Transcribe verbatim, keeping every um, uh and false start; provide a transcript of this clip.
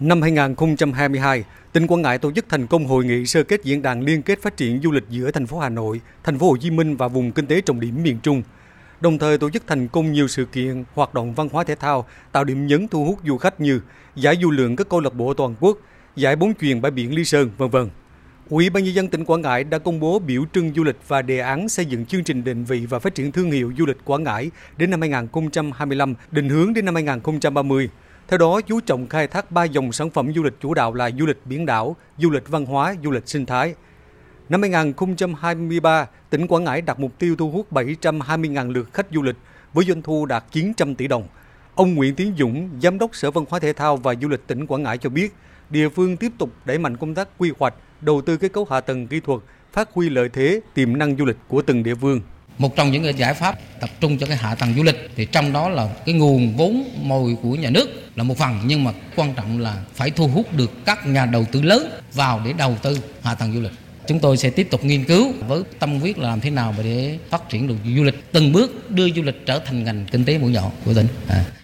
Năm hai nghìn không trăm hai mươi hai, tỉnh Quảng Ngãi tổ chức thành công hội nghị sơ kết diễn đàn liên kết phát triển du lịch giữa thành phố Hà Nội, thành phố Hồ Chí Minh và vùng kinh tế trọng điểm miền Trung. Đồng thời tổ chức thành công nhiều sự kiện, hoạt động văn hóa thể thao tạo điểm nhấn thu hút du khách như giải du lượn các câu lạc bộ toàn quốc, giải bóng chuyền bãi biển Lý Sơn, vân vân. Ủy ban nhân dân tỉnh Quảng Ngãi đã công bố biểu trưng du lịch và đề án xây dựng chương trình định vị và phát triển thương hiệu du lịch Quảng Ngãi đến năm hai nghìn không trăm hai mươi lăm, định hướng đến năm hai nghìn không trăm ba mươi. Theo đó, chú trọng khai thác ba dòng sản phẩm du lịch chủ đạo là du lịch biển đảo, du lịch văn hóa, du lịch sinh thái. Năm hai nghìn không trăm hai mươi ba, tỉnh Quảng Ngãi đặt mục tiêu thu hút bảy trăm hai mươi nghìn lượt khách du lịch với doanh thu đạt chín trăm tỷ đồng. Ông Nguyễn Tiến Dũng, Giám đốc Sở Văn hóa Thể thao và Du lịch tỉnh Quảng Ngãi cho biết, địa phương tiếp tục đẩy mạnh công tác quy hoạch, đầu tư kết cấu hạ tầng kỹ thuật, phát huy lợi thế, tiềm năng du lịch của từng địa phương. Một trong những giải pháp tập trung cho cái hạ tầng du lịch thì trong đó là cái nguồn vốn mồi của nhà nước là một phần, nhưng mà quan trọng là phải thu hút được các nhà đầu tư lớn vào để đầu tư hạ tầng du lịch. Chúng tôi sẽ tiếp tục nghiên cứu với tâm huyết là làm thế nào để phát triển được du lịch, từng bước đưa du lịch trở thành ngành kinh tế mũi nhọn của tỉnh. À.